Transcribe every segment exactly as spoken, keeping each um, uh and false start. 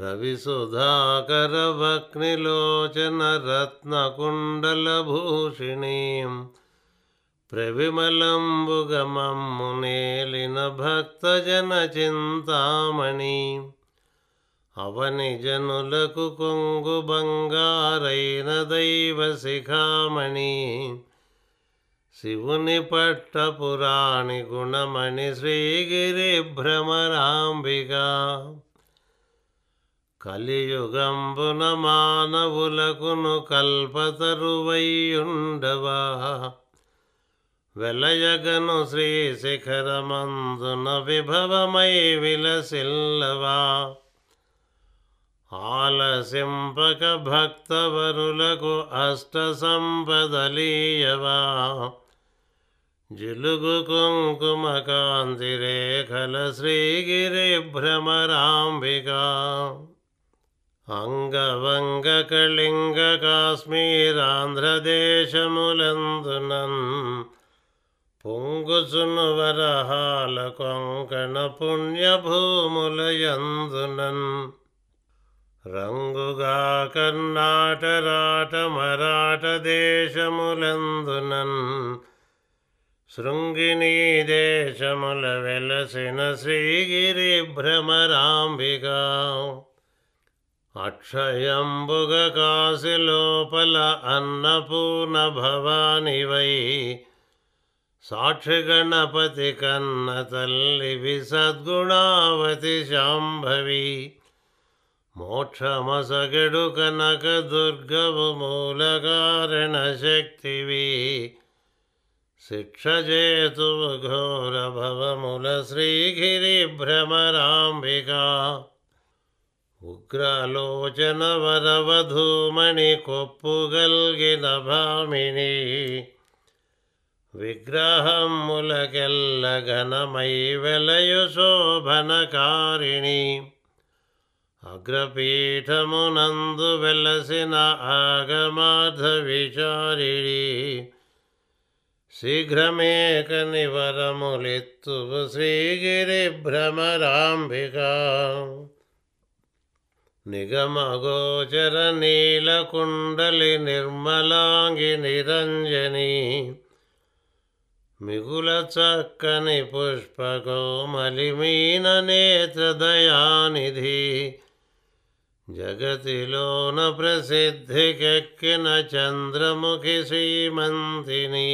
రవిసుధాకరవక్నిలోచనరత్నకుండలభూషిణీం ప్రవిమలంబుగమమ్మునేలిన భక్తజనచింతామణి అవనిజనులకు కొంగు బంగారైన దైవశిఖామణి శివుని పట్టపురాణి గుణమణి శ్రీగిరి భ్రమరాంబిగా కలియుగంబున మానవులకును కల్పతరువైయుండవా వెలయగను శ్రీ శిఖరమందున విభవమై విలసిల్లవా ఆలసింపక భక్తవరులకు అష్ట సంపదలీయవా జిలుగు కుంకుమ కాంతిరేఖల శ్రీగిరి భ్రమరాంబిగా అంగవంగ కళింగ కాశ్మీరాంధ్రదేశములందునన్ పొంగుచును వరహాల కొంకణ పుణ్యభూములయందునన్ రంగుగా కర్ణాటరాట మరాఠ దేశములందునన్ శృంగిణీ దేశముల వెలసిన శ్రీగిరి భ్రమరాంబిగా అక్షయంబుగ కాశి లోపల అన్నపూర్ణ భవానివై సాక్షి గణపతి కన్న తల్లివి సద్గుణావతి శాంభవి మోక్షమసగెడు కనక దుర్గవు మూల కారణ శక్తివి శిక్షజేతు ఘోర భవముల శ్రీగిరి భ్రమరాంబిగా ఉగ్రలోచన వరవధూమణి కొప్పుగల్గిన భామిని విగ్రహములకెల్ల ఘనమై వెలయు శోభనకారిణి అగ్రపీఠమునందు వెలసిన ఆగమార్థ విచారిణి శీఘ్రమేక నివరములిత్తు శ్రీగిరి భ్రమరాంబికా నిగమగోచర నీలకుండలి నిర్మలాంగి నిరంజని మిగుల చక్కని పుష్పకోమలి మీన నేత్రదయానిధి జగతిలోన ప్రసిద్ధికెక్కిన చంద్రముఖి శ్రీమంతిని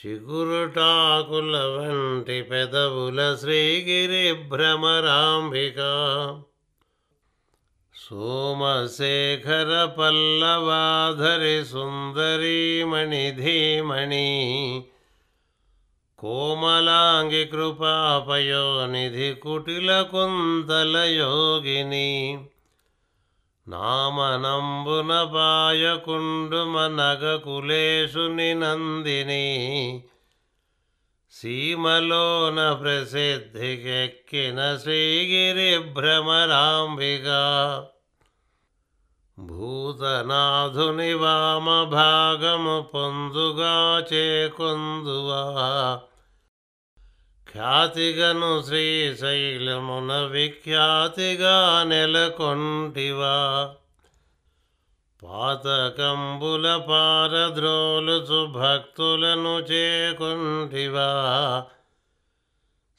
చిగురుటాకుల వంటి పెదవుల శ్రీగిరి భ్రమరాంబికా సోమశేఖర పల్లవాధరి సుందరీమణి ధీమణి కోమలాంగి కృపాపయోనిధి కుటిల కుంతల యోగిని నామనంబున పాయకుండుమ నగకులేశుని నందిని సీమలోన ప్రసిద్ధికెక్కిన శ్రీగిరి భ్రమరాంబిగా భూతనాథుని వామ భాగము పొందుగా చేకొందువా ఖ్యాతిగను శ్రీశైలమున విఖ్యాతిగా నెలకొంటివా పాతకంబుల పారద్రోలుచు భక్తులను చేకొంటివా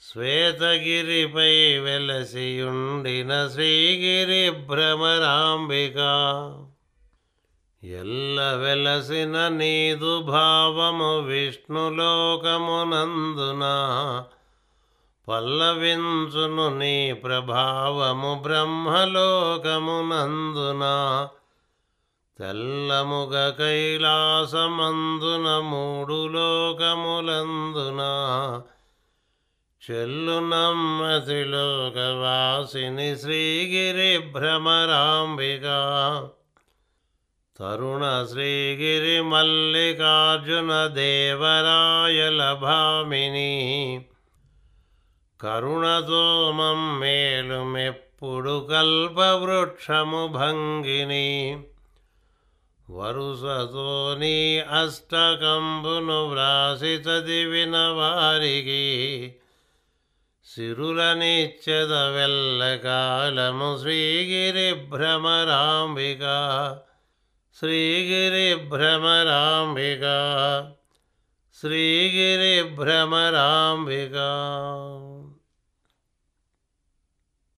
శ్వేతగిరిపై వెలసియుండిన శ్రీగిరి భ్రమరాంబికా ఎల్ల వెలసిన నీదు భావము విష్ణులోకమునందున పల్లవించును నీ ప్రభావము బ్రహ్మలోకమునందున తెల్లముగ కైలాసమందున మూడు లోకములందున చెల్లునమ్మతిలోకవాసిని శ్రీగిరి భ్రమరాంబికా తరుణ శ్రీగిరి మల్లికార్జున దేవరాయల భామిని కరుణతో మమ్మేలు మెప్పుడు కల్పవృక్షము భంగిని వరుసతో నీ అష్టకంబును వ్రాసి చదివిన వారికి సిరులనిచ్చదవెల్లకాలము శ్రీగిరి భ్రమరాంబిక శ్రీగిరి భ్రమరాంబిక శ్రీగిరి భ్రమరాంబిక.